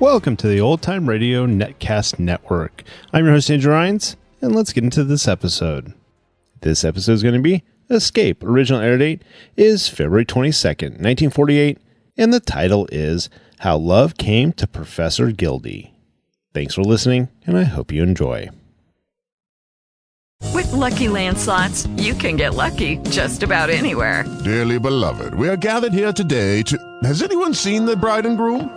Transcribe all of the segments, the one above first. Welcome to the Old Time Radio Netcast Network. I'm your host, Andrew Rines, and let's get into this episode. This episode is going to be Escape. Original air date is February 22nd, 1948, and the title is How Love Came to Professor Gildy. Thanks for listening, and I hope you enjoy. With Lucky Land Slots, you can get lucky just about anywhere. Dearly beloved, we are gathered here today to... Has anyone seen the bride and groom?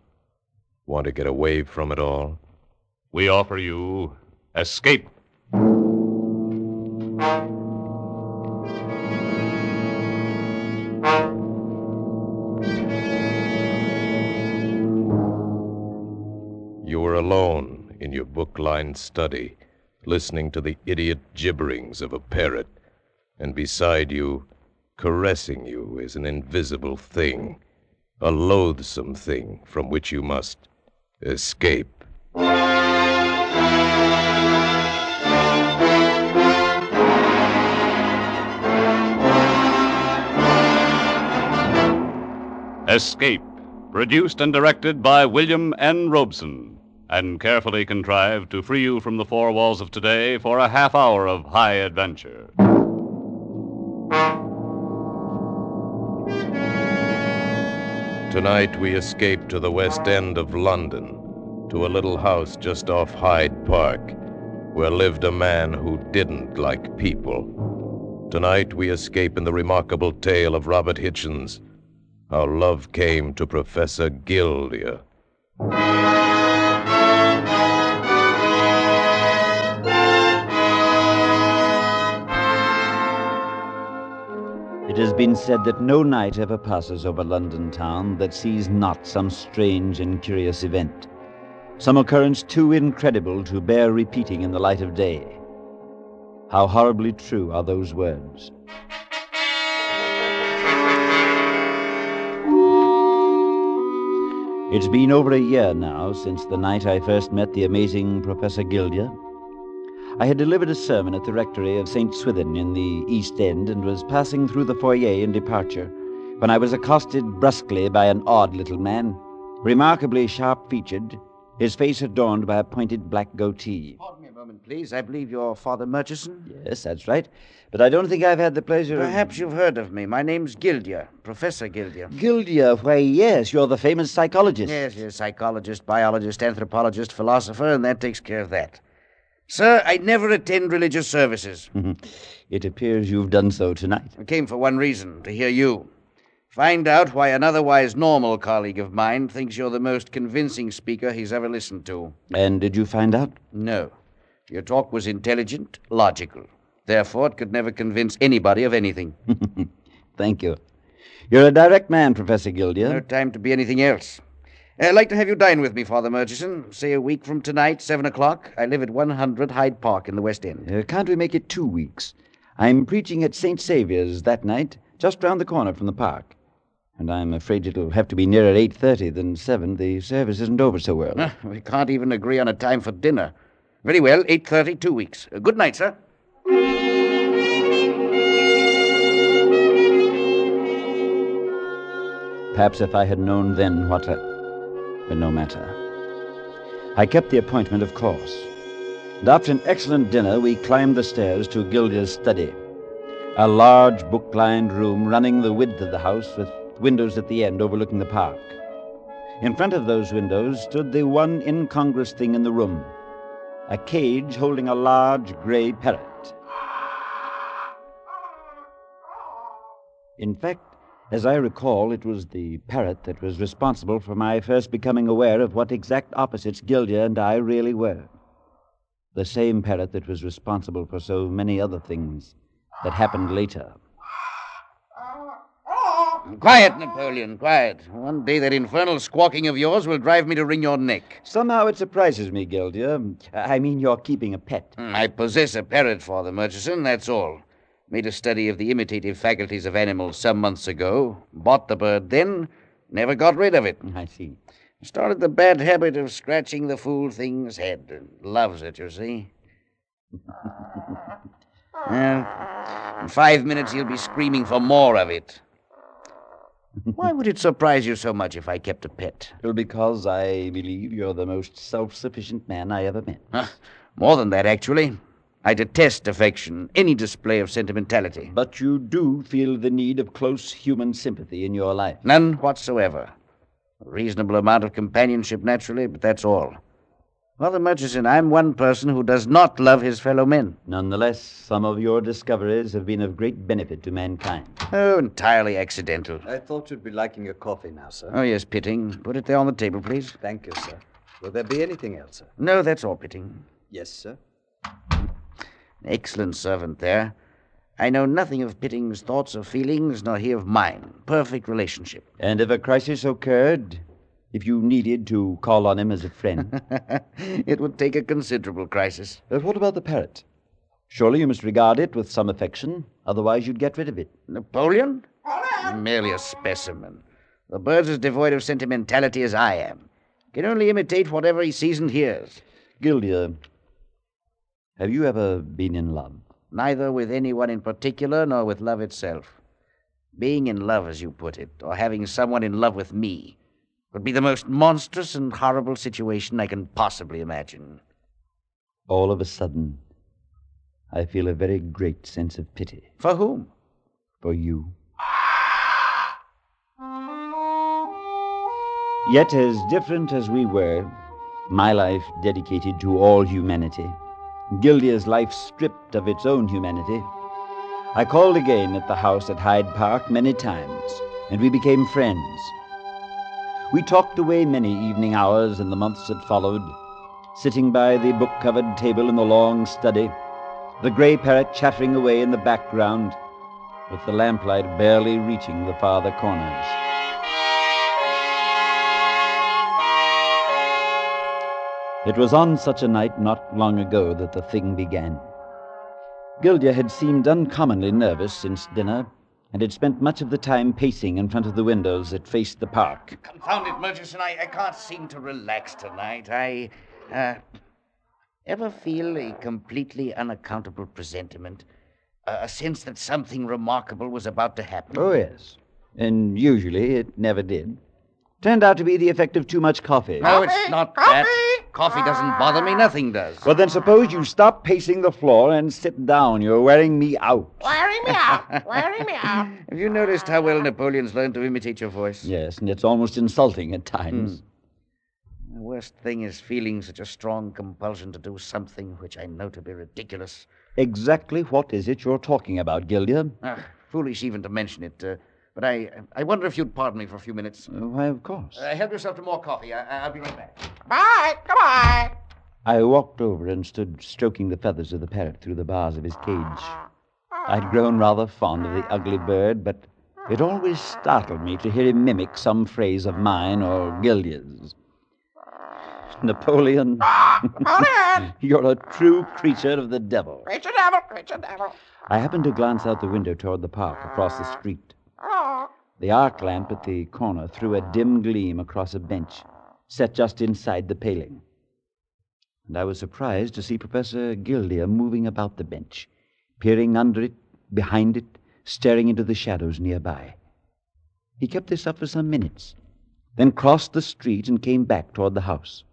Want to get away from it all? We offer you Escape. You were alone in your book-lined study, listening to the idiot gibberings of a parrot, and beside you, caressing you, is an invisible thing, a loathsome thing from which you must escape. Escape, produced and directed by William N. Robson, and carefully contrived to free you from the four walls of today for a half hour of high adventure. Tonight we escape to the West End of London, to a little house just off Hyde Park, where lived a man who didn't like people. Tonight we escape in the remarkable tale of Robert Hitchens, How Love Came to Professor Gildy. It has been said that no night ever passes over London town that sees not some strange and curious event, some occurrence too incredible to bear repeating in the light of day. How horribly true are those words. It's been over a year now since the night I first met the amazing Professor Gildy. I had delivered a sermon at the rectory of St. Swithin in the East End and was passing through the foyer in departure when I was accosted brusquely by an odd little man, remarkably sharp-featured, his face adorned by a pointed black goatee. Pardon me a moment, please. I believe you're Father Murchison? Yes, that's right. But I don't think I've had the pleasure of... Perhaps you've heard of me. My name's Gildy, Professor Gildy. Gildy? Why, yes, you're the famous psychologist. Yes, psychologist, biologist, anthropologist, philosopher, and that takes care of that. Sir, I never attend religious services. It appears you've done so tonight. I came for one reason, to hear you. Find out why an otherwise normal colleague of mine thinks you're the most convincing speaker he's ever listened to. And did you find out? No. Your talk was intelligent, logical. Therefore, it could never convince anybody of anything. Thank you. You're a direct man, Professor Gildea. No time to be anything else. I'd like to have you dine with me, Father Murchison. Say a week from tonight, 7:00. I live at 100 Hyde Park in the West End. Can't we make it 2 weeks? I'm preaching at St. Saviour's that night, just round the corner from the park. And I'm afraid it'll have to be nearer 8:30 than 7. The service isn't over so early. We can't even agree on a time for dinner. Very well, 8:30, 2 weeks. Good night, sir. Perhaps if I had known then what I... But no matter. I kept the appointment, of course. And after an excellent dinner, we climbed the stairs to Gildea's study. A large book-lined room running the width of the house with windows at the end overlooking the park. In front of those windows stood the one incongruous thing in the room, a cage holding a large grey parrot. In fact, as I recall, it was the parrot that was responsible for my first becoming aware of what exact opposites Gildea and I really were. The same parrot that was responsible for so many other things that happened later. Quiet, Napoleon, quiet. One day that infernal squawking of yours will drive me to wring your neck. Somehow it surprises me, Gildea. I mean, you're keeping a pet. I possess a parrot, Father Murchison, that's all. Made a study of the imitative faculties of animals some months ago. Bought the bird then, never got rid of it. I see. Started the bad habit of scratching the fool thing's head. Loves it, you see. In 5 minutes he'll be screaming for more of it. Why would it surprise you so much if I kept a pet? Well, because I believe you're the most self-sufficient man I ever met. More than that, actually. I detest affection, any display of sentimentality. But you do feel the need of close human sympathy in your life. None whatsoever. A reasonable amount of companionship, naturally, but that's all. Father Murchison, I'm one person who does not love his fellow men. Nonetheless, some of your discoveries have been of great benefit to mankind. Oh, entirely accidental. I thought you'd be liking your coffee now, sir. Oh, yes, Pitting. Put it there on the table, please. Thank you, sir. Will there be anything else, sir? No, that's all, Pitting. Yes, sir. Excellent servant there. I know nothing of Pitting's thoughts or feelings, nor he of mine. Perfect relationship. And if a crisis occurred, if you needed to call on him as a friend? It would take a considerable crisis. But what about the parrot? Surely you must regard it with some affection, otherwise you'd get rid of it. Napoleon? Merely a specimen. The bird's as devoid of sentimentality as I am. Can only imitate whatever he sees and hears. Gildea... have you ever been in love? Neither with anyone in particular, nor with love itself. Being in love, as you put it, or having someone in love with me, would be the most monstrous and horrible situation I can possibly imagine. All of a sudden, I feel a very great sense of pity. For whom? For you. Yet as different as we were, my life dedicated to all humanity... Gildea's life stripped of its own humanity. I called again at the house at Hyde Park many times, and we became friends. We talked away many evening hours in the months that followed, sitting by the book-covered table in the long study, the grey parrot chattering away in the background, with the lamplight barely reaching the farther corners. It was on such a night not long ago that the thing began. Gildea had seemed uncommonly nervous since dinner and had spent much of the time pacing in front of the windows that faced the park. Confound it, Murchison, I can't seem to relax tonight. I ever feel a completely unaccountable presentiment, a sense that something remarkable was about to happen? Oh, yes. And usually it never did. Turned out to be the effect of too much coffee. No, it's not that. Coffee doesn't bother me, nothing does. Well, then suppose you stop pacing the floor and sit down. You're wearing me out. Wearing me out. Have you noticed how well Napoleon's learned to imitate your voice? Yes, and it's almost insulting at times. The worst thing is feeling such a strong compulsion to do something which I know to be ridiculous. Exactly what is it you're talking about, Gildea? Foolish even to mention it, but I wonder if you'd pardon me for a few minutes. Why, of course. Help yourself to more coffee. I'll be right back. Bye. Goodbye. I walked over and stood stroking the feathers of the parrot through the bars of his cage. I'd grown rather fond of the ugly bird, but It always startled me to hear him mimic some phrase of mine or Gilliard's. Napoleon, Napoleon! You're a true creature of the devil. Creature devil, creature devil. I happened to glance out the window toward the park across the street. The arc lamp at the corner threw a dim gleam across a bench set just inside the paling. And I was surprised to see Professor Gildea moving about the bench, peering under it, behind it, staring into the shadows nearby. He kept this up for some minutes, then crossed the street and came back toward the house.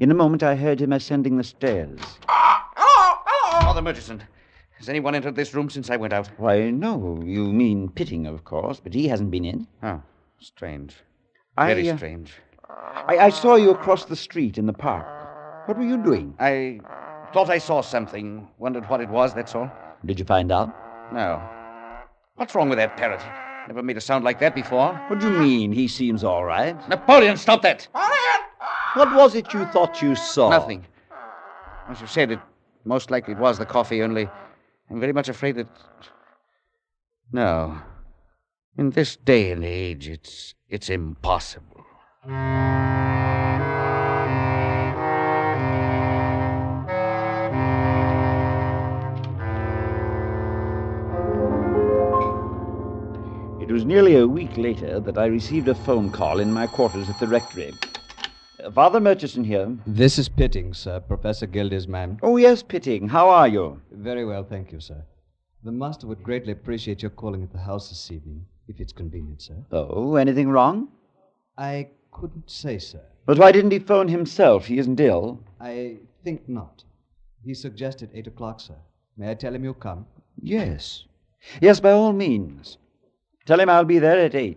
In a moment, I heard him ascending the stairs. Hello! Hello! Father Murchison, has anyone entered this room since I went out? Why, no. You mean Pitting, of course, but he hasn't been in. Oh, strange. Very strange. I saw you across the street in the park. What were you doing? I thought I saw something. Wondered what it was, that's all. Did you find out? No. What's wrong with that parrot? Never made a sound like that before. What do you mean? He seems all right. Napoleon, stop that! What was it you thought you saw? Nothing. As you said, it most likely was the coffee, only I'm very much afraid that... No. In this day and age, it's impossible. It was nearly a week later that I received a phone call in my quarters at the rectory. Father Murchison here. This is Pitting, sir, Professor Gildea's man. Oh, yes, Pitting. How are you? Very well, thank you, sir. The master would greatly appreciate your calling at the house this evening, if it's convenient, sir. Oh, anything wrong? I couldn't say, sir. But why didn't he phone himself? He isn't ill. I think not. He suggested 8 o'clock, sir. May I tell him you'll come? Yes. Yes, by all means. Tell him I'll be there at 8:00.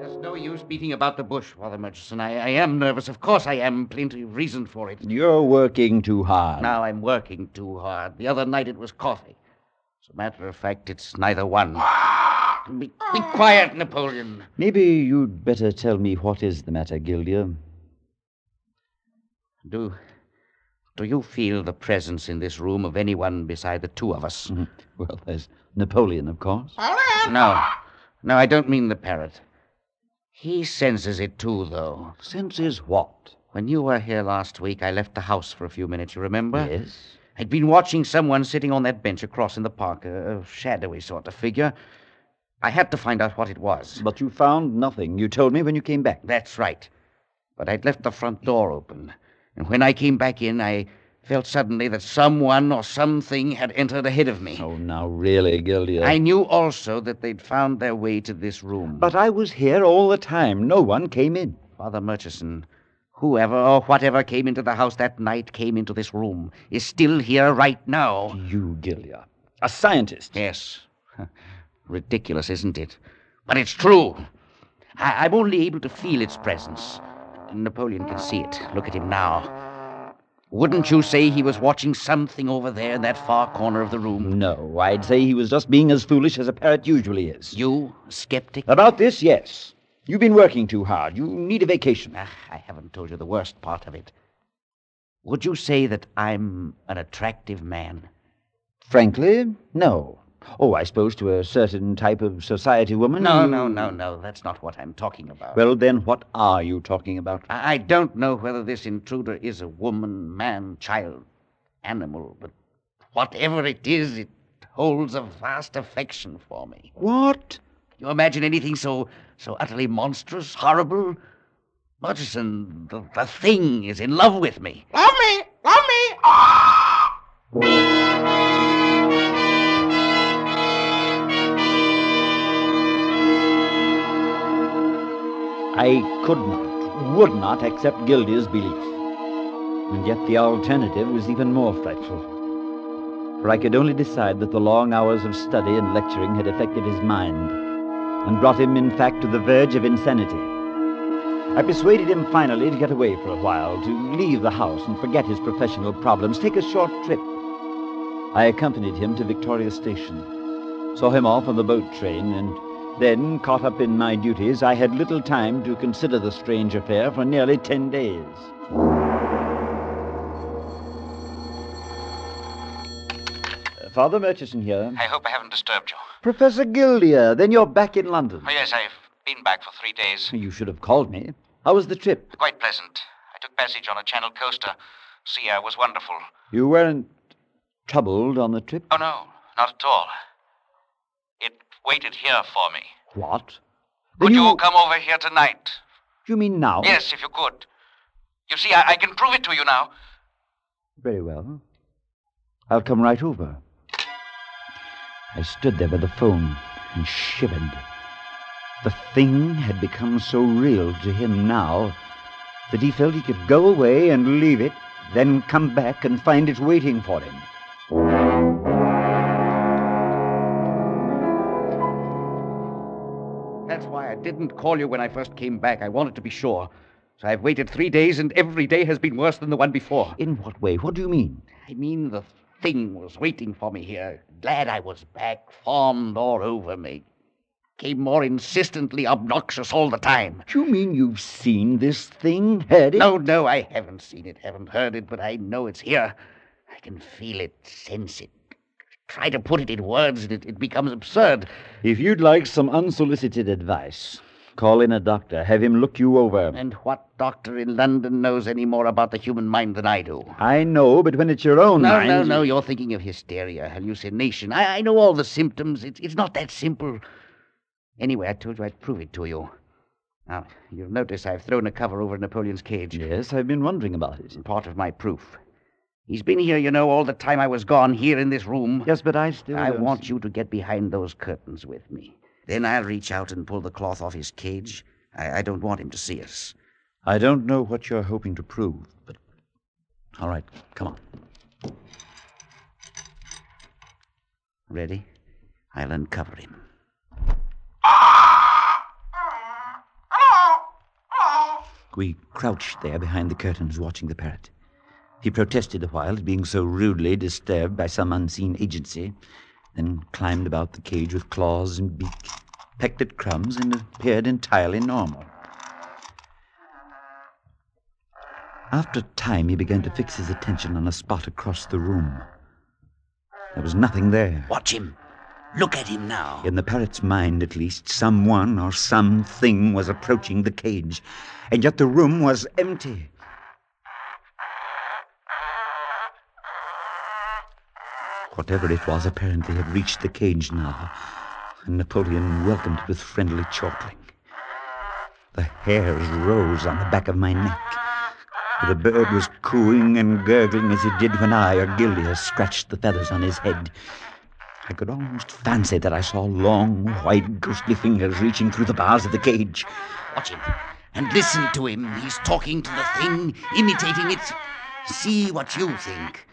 There's no use beating about the bush, Father Murchison. I am nervous. Of course I am. Plenty of reason for it. You're working too hard. Now I'm working too hard. The other night it was coffee. As a matter of fact, it's neither one. Be quiet, Napoleon. Maybe you'd better tell me what is the matter, Gildea. Do you feel the presence in this room of anyone beside the two of us? Well, there's Napoleon, of course. No, I don't mean the parrot. He senses it, too, though. Senses what? When you were here last week, I left the house for a few minutes, you remember? Yes. I'd been watching someone sitting on that bench across in the park, a shadowy sort of figure. I had to find out what it was. But you found nothing. You told me when you came back. That's right. But I'd left the front door open. And when I came back in, I felt suddenly that someone or something had entered ahead of me. Oh, now really, Gildea. I knew also that they'd found their way to this room. But I was here all the time. No one came in. Father Murchison, whoever or whatever came into the house that night came into this room, is still here right now. You, Gildea. A scientist. Yes. Ridiculous, isn't it? But it's true. I'm only able to feel its presence. Napoleon can see it. Look at him now. Wouldn't you say he was watching something over there in that far corner of the room? No, I'd say he was just being as foolish as a parrot usually is. You, skeptic? About this, yes. You've been working too hard. You need a vacation. I haven't told you the worst part of it. Would you say that I'm an attractive man? Frankly, no. Oh, I suppose to a certain type of society woman? No. That's not what I'm talking about. Well, then, what are you talking about? I don't know whether this intruder is a woman, man, child, animal, but whatever it is, it holds a vast affection for me. What? Can you imagine anything so utterly monstrous, horrible? Murchison, the thing is in love with me. Love me! Love me! Ah! I could not, would not accept Gildea's belief. And yet the alternative was even more frightful. For I could only decide that the long hours of study and lecturing had affected his mind, and brought him, in fact, to the verge of insanity. I persuaded him finally to get away for a while, to leave the house and forget his professional problems, take a short trip. I accompanied him to Victoria Station, saw him off on the boat train, and Then, caught up in my duties, I had little time to consider the strange affair for nearly 10 days. Father Murchison here. I hope I haven't disturbed you. Professor Gildea, then you're back in London. Oh, yes, I've been back for 3 days. You should have called me. How was the trip? Quite pleasant. I took passage on a Channel coaster. Sea air was wonderful. You weren't troubled on the trip? Oh, no, not at all. It waited here for me. What? Could you come over here tonight? You mean now? Yes, if you could. You see, I can prove it to you now. Very well. I'll come right over. I stood there by the phone and shivered. The thing had become so real to him now that he felt he could go away and leave it, then come back and find it waiting for him. That's why I didn't call you when I first came back. I wanted to be sure. So I've waited 3 days, and every day has been worse than the one before. In what way? What do you mean? I mean the thing was waiting for me here. Glad I was back, fawned all over me. Came more insistently obnoxious all the time. You mean you've seen this thing, heard it? No, I haven't seen it, haven't heard it, but I know it's here. I can feel it, sense it. Try to put it in words and it becomes absurd. If you'd like some unsolicited advice, call in a doctor, have him look you over. And what doctor in London knows any more about the human mind than I do? I know, but when it's your own mind... No, you're thinking of hysteria, hallucination. I know all the symptoms. It's not that simple. Anyway, I told you I'd prove it to you. Now, you'll notice I've thrown a cover over Napoleon's cage. Yes, I've been wondering about it. Part of my proof. He's been here, you know, all the time I was gone, here in this room. Yes, but I still... I want you to get behind those curtains with me. Then I'll reach out and pull the cloth off his cage. I don't want him to see us. I don't know what you're hoping to prove, but... All right, come on. Ready? I'll uncover him. We crouched there behind the curtains, watching the parrot. He protested a while at being so rudely disturbed by some unseen agency, then climbed about the cage with claws and beak, pecked at crumbs, and appeared entirely normal. After time, he began to fix his attention on a spot across the room. There was nothing there. Watch him. Look at him now. In the parrot's mind, at least, someone or something was approaching the cage, and yet the room was empty. Whatever it was apparently had reached the cage now, and Napoleon welcomed it with friendly chortling. The hairs rose on the back of my neck. The bird was cooing and gurgling as it did when I or Gildea scratched the feathers on his head. I could almost fancy that I saw long, white, ghostly fingers reaching through the bars of the cage. Watch him, and listen to him. He's talking to the thing, imitating it. See what you think.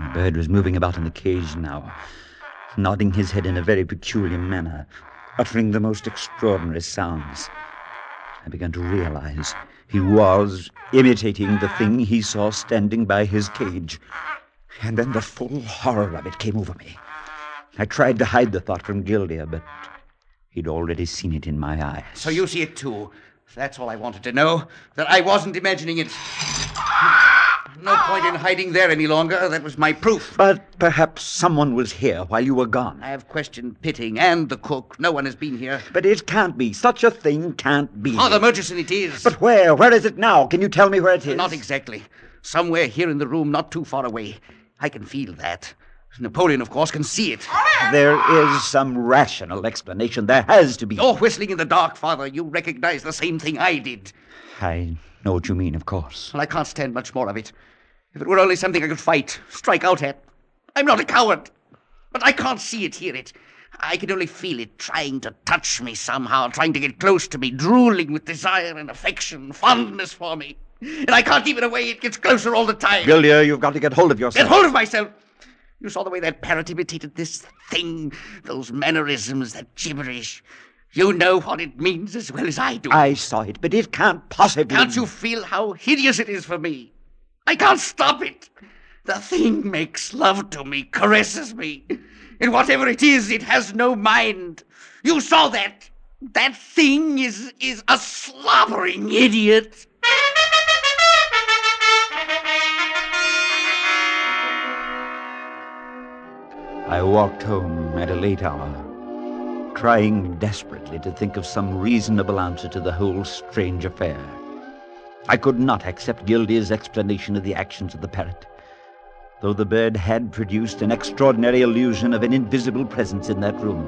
The bird was moving about in the cage now, nodding his head in a very peculiar manner, uttering the most extraordinary sounds. I began to realize he was imitating the thing he saw standing by his cage. And then the full horror of it came over me. I tried to hide the thought from Gildea, but he'd already seen it in my eyes. So you see it too. That's all I wanted to know, that I wasn't imagining it. No point in hiding there any longer. That was my proof. But perhaps someone was here while you were gone. I have questioned Pitting and the cook. No one has been here. But it can't be. Such a thing can't be. Father Murchison, it is. But where? Where is it now? Can you tell me where it is? Not exactly. Somewhere here in the room, not too far away. I can feel that. Napoleon, of course, can see it. There is some rational explanation. There has to be. You're whistling in the dark, Father. You recognize the same thing I did. I know what you mean, of course. Well, I can't stand much more of it. If it were only something I could fight, strike out at. I'm not a coward. But I can't see it, hear it. I can only feel it trying to touch me somehow, trying to get close to me, drooling with desire and affection, fondness for me. And I can't keep it away. It gets closer all the time. Gildea, you've got to get hold of yourself. Get hold of myself? You saw the way that parrot imitated this thing, those mannerisms, that gibberish. You know what it means as well as I do. I saw it, but it can't possibly... Can't you feel how hideous it is for me? I can't stop it. The thing makes love to me, caresses me. And whatever it is, it has no mind. You saw that. That thing is a slobbering idiot. I walked home at a late hour, trying desperately to think of some reasonable answer to the whole strange affair. I could not accept Gildea's explanation of the actions of the parrot, though the bird had produced an extraordinary illusion of an invisible presence in that room.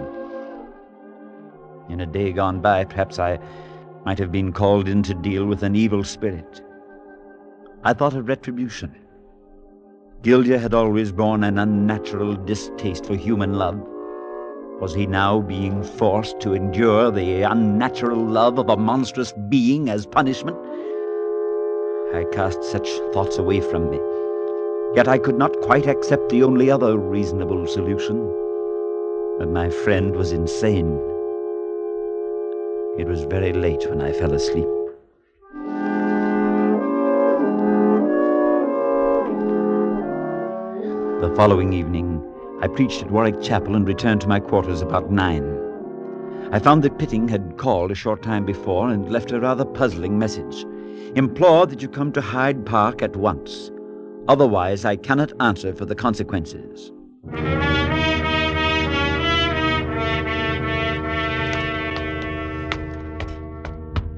In a day gone by, perhaps I might have been called in to deal with an evil spirit. I thought of retribution. Gildea had always borne an unnatural distaste for human love. Was he now being forced to endure the unnatural love of a monstrous being as punishment? I cast such thoughts away from me. Yet I could not quite accept the only other reasonable solution, that my friend was insane. It was very late when I fell asleep. The following evening, I preached at Warwick Chapel and returned to my quarters about 9. I found that Pitting had called a short time before and left a rather puzzling message. Implore that you come to Hyde Park at once. Otherwise, I cannot answer for the consequences.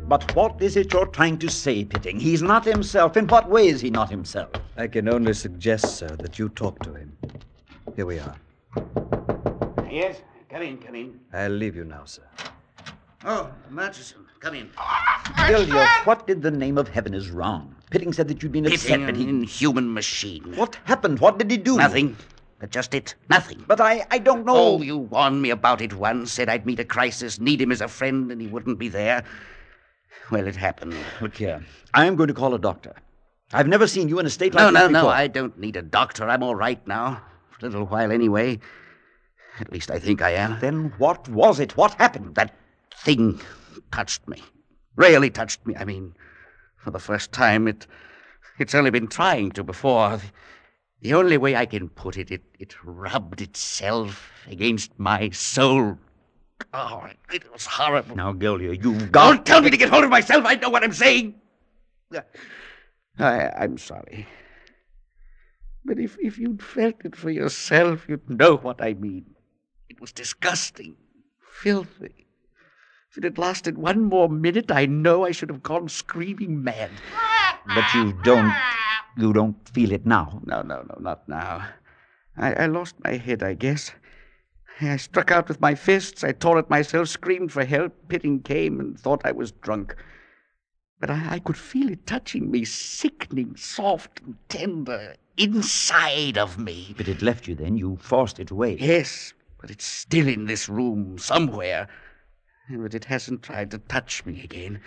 But what is it you're trying to say, Pitting? He's not himself. In what way is he not himself? I can only suggest, sir, that you talk to him. Here we are. Yes, come in. I'll leave you now, sir. Oh, Murchison, come in. Gildear, what in the name of heaven is wrong? Pitting said that you'd been upset. Pitting, an inhuman machine. What happened? What did he do? Nothing. That's just it. Nothing. But I don't know. Oh, you warned me about it once, said I'd meet a crisis, need him as a friend, and he wouldn't be there. Well, it happened. Look here. I'm going to call a doctor. I've never seen you in a state like this before. No, I don't need a doctor. I'm all right now. A little while anyway. At least I think I am. Then what was it? What happened? That thing touched me. Really touched me. I mean, for the first time, it's only been trying to before. The only way I can put it, it rubbed itself against my soul. Oh, it was horrible. Now, Gildear, Don't tell me to get hold of myself. I know what I'm saying. I'm sorry. But if you'd felt it for yourself, you'd know what I mean. It was disgusting, filthy. If it had lasted one more minute, I know I should have gone screaming mad. But you don't feel it now? No, not now. I lost my head, I guess. I struck out with my fists, I tore at myself, screamed for help. Pitting came and thought I was drunk. But I could feel it touching me, sickening, soft and tender, inside of me. But it left you then, you forced it away. Yes, but it's still in this room, somewhere. But it hasn't tried to touch me again.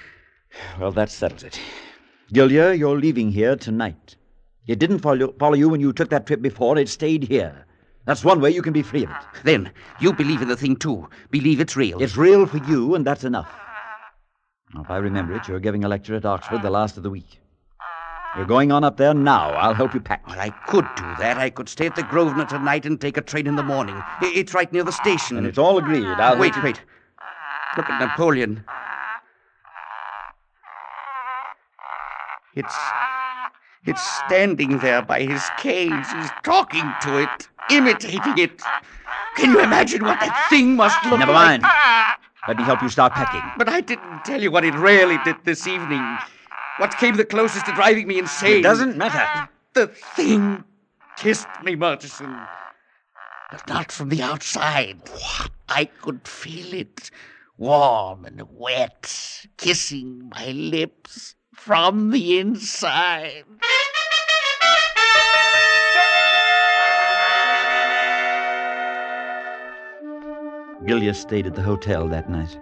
Well, that settles it. Gildear, you're leaving here tonight. It didn't follow you when you took that trip before, it stayed here. That's one way you can be free of it. Then, you believe in the thing, too. Believe it's real. It's real for you, and that's enough. Now, if I remember it, you're giving a lecture at Oxford the last of the week. You're going on up there now. I'll help you pack. Well, I could do that. I could stay at the Grosvenor tonight and take a train in the morning. It's right near the station. And it's all agreed. Wait. Look at Napoleon. It's standing there by his cage. He's talking to it, imitating it. Can you imagine what that thing must look like? Never mind. Let me help you start packing. But I didn't tell you what it really did this evening. What came the closest to driving me insane. It doesn't matter. The thing kissed me, Murchison. But not from the outside. What? I could feel it, warm and wet, kissing my lips from the inside. Gildear stayed at the hotel that night,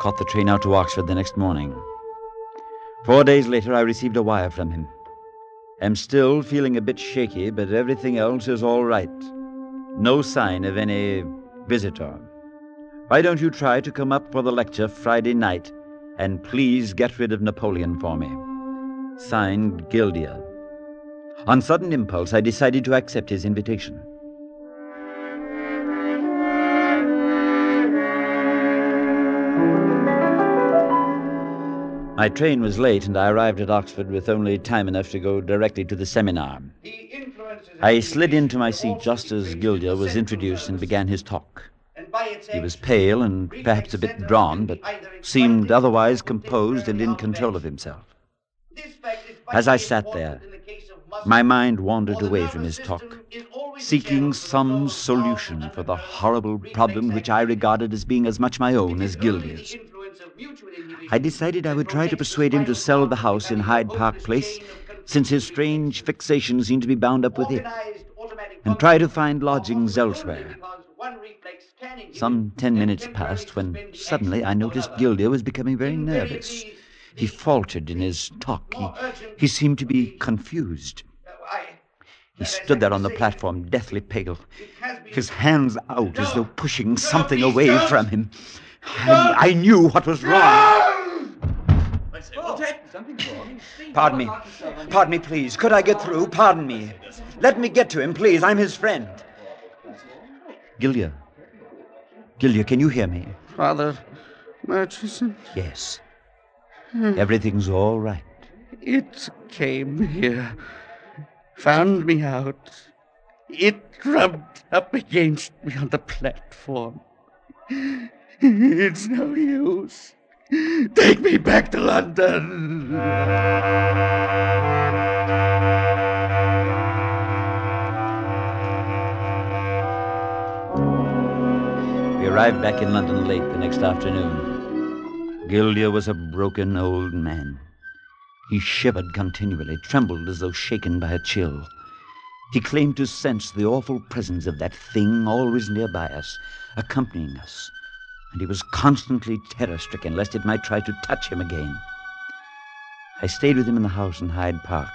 caught the train out to Oxford the next morning. 4 days later, I received a wire from him. I'm still feeling a bit shaky, but everything else is all right. No sign of any visitor. Why don't you try to come up for the lecture Friday night, and please get rid of Napoleon for me. Signed, Gildear. On sudden impulse, I decided to accept his invitation. My train was late, and I arrived at Oxford with only time enough to go directly to the seminar. I slid into my seat just as Gilder was introduced and began his talk. He was pale and perhaps a bit drawn, but seemed otherwise composed and in control of himself. As I sat there, my mind wandered away from his talk, seeking some solution for the horrible problem which I regarded as being as much my own as Gilder's. I decided I would try to persuade him to sell the house in Hyde Park Place, since his strange fixation seemed to be bound up with it, and try to find lodgings elsewhere. Some 10 minutes passed when suddenly I noticed Gilder was becoming very nervous. He faltered in his talk. He seemed to be confused. He stood there on the platform, deathly pale, his hands out as though pushing something away from him. I knew what was wrong. I say, what's happened? Something's wrong. Pardon me, please. Could I get through? Pardon me. Let me get to him, please. I'm his friend. Gilder, can you hear me? Father Murchison? Yes. Everything's all right. It came here, found me out. It rubbed up against me on the platform. It's no use. Take me back to London. We arrived back in London late the next afternoon. Gilder was a broken old man. He shivered continually, trembled as though shaken by a chill. He claimed to sense the awful presence of that thing always nearby us, accompanying us. And he was constantly terror-stricken lest it might try to touch him again. I stayed with him in the house in Hyde Park,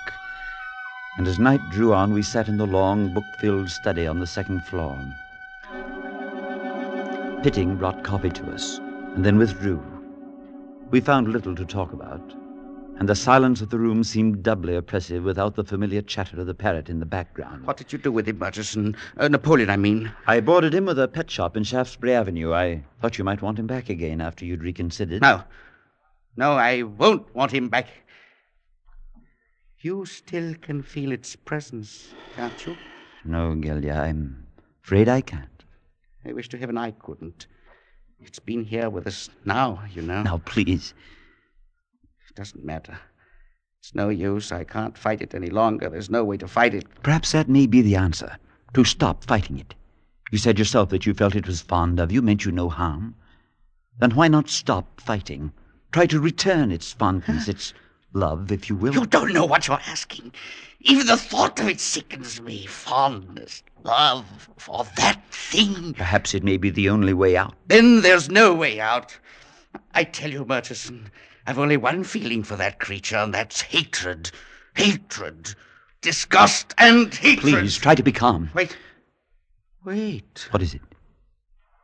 and as night drew on, we sat in the long, book-filled study on the second floor. Pitting brought coffee to us, and then withdrew. We found little to talk about, and the silence of the room seemed doubly oppressive without the familiar chatter of the parrot in the background. What did you do with him, Murchison? Napoleon, I mean. I boarded him with a pet shop in Shaftesbury Avenue. I thought you might want him back again after you'd reconsidered. No, I won't want him back. You still can feel its presence, can't you? No, Gilder, I'm afraid I can't. I wish to heaven I couldn't. It's been here with us now, you know. Now, please. It doesn't matter. It's no use. I can't fight it any longer. There's no way to fight it. Perhaps that may be the answer, to stop fighting it. You said yourself that you felt it was fond of you, meant you no harm. Then why not stop fighting? Try to return its fondness, its love, if you will. You don't know what you're asking. Even the thought of it sickens me. Fondness, love for that thing. Perhaps it may be the only way out. Then there's no way out. I tell you, Murchison, I've only one feeling for that creature, and that's hatred. Hatred. Disgust and hatred. Please, try to be calm. Wait. What is it?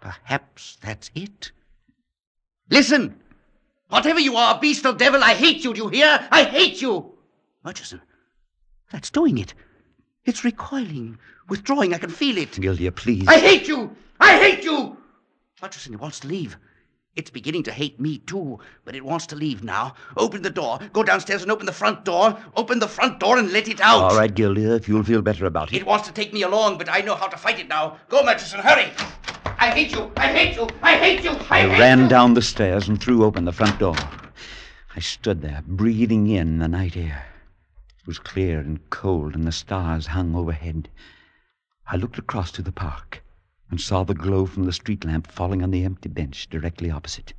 Perhaps that's it. Listen. Whatever you are, beast or devil, I hate you, do you hear? I hate you. Murchison, that's doing it. It's recoiling, withdrawing. I can feel it. Gilder, please. I hate you. I hate you. Murchison, it wants to leave. It's beginning to hate me, too, but it wants to leave now. Open the door. Go downstairs and open the front door. Open the front door and let it out. All right, Gilder, if you'll feel better about it. It wants to take me along, but I know how to fight it now. Go, Murchison, hurry. I hate you. I hate you. I hate you. I ran down the stairs and threw open the front door. I stood there, breathing in the night air. It was clear and cold, and the stars hung overhead. I looked across to the park and saw the glow from the street lamp falling on the empty bench directly opposite.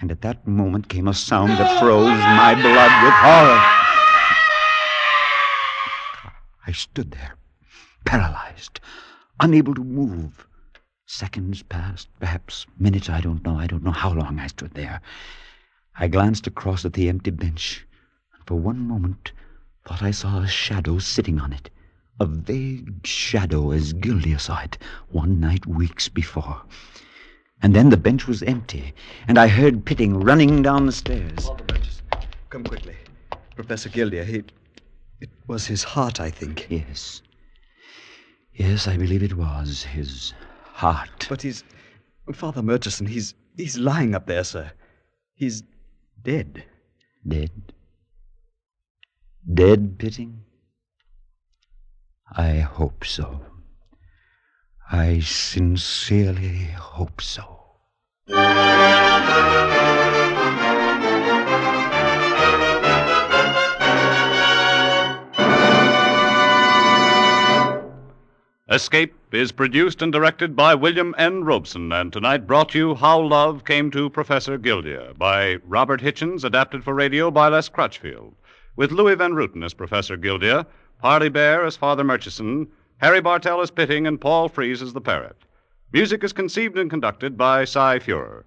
And at that moment came a sound that froze my blood with horror. I stood there, paralyzed, unable to move. Seconds passed, perhaps minutes, I don't know. I don't know how long I stood there. I glanced across at the empty bench, and for one moment thought I saw a shadow sitting on it. A vague shadow as Gilder saw it one night weeks before. And then the bench was empty, and I heard Pitting running down the stairs. Come quickly. Professor Gilder, he... It was his heart, I think. Yes. Yes, I believe it was his heart. But he's... Father Murchison, he's lying up there, sir. He's dead. Dead? Dead, Pitting? I hope so. I sincerely hope so. Escape is produced and directed by William N. Robson, and tonight brought you How Love Came to Professor Gildea by Robert Hitchens, adapted for radio by Les Crutchfield, with Louis Van Rooten as Professor Gildea, Parley Baer as Father Murchison, Harry Bartell as Pitting, and Paul Frees as the Parrot. Music is conceived and conducted by Cy Feuer.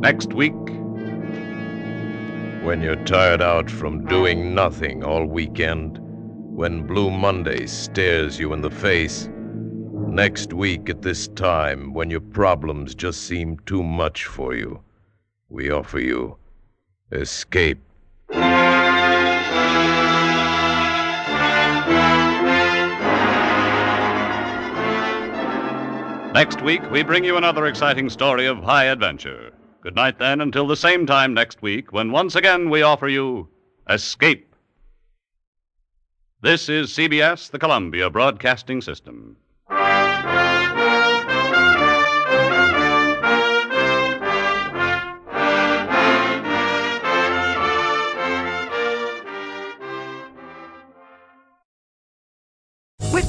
Next week... When you're tired out from doing nothing all weekend... When Blue Monday stares you in the face, next week at this time, when your problems just seem too much for you, we offer you Escape. Next week, we bring you another exciting story of high adventure. Good night, then, until the same time next week, when once again we offer you Escape. This is CBS, the Columbia Broadcasting System. With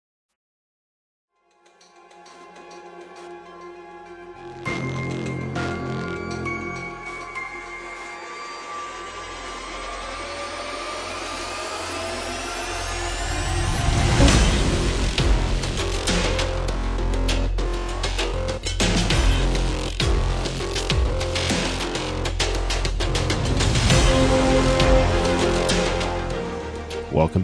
Welcome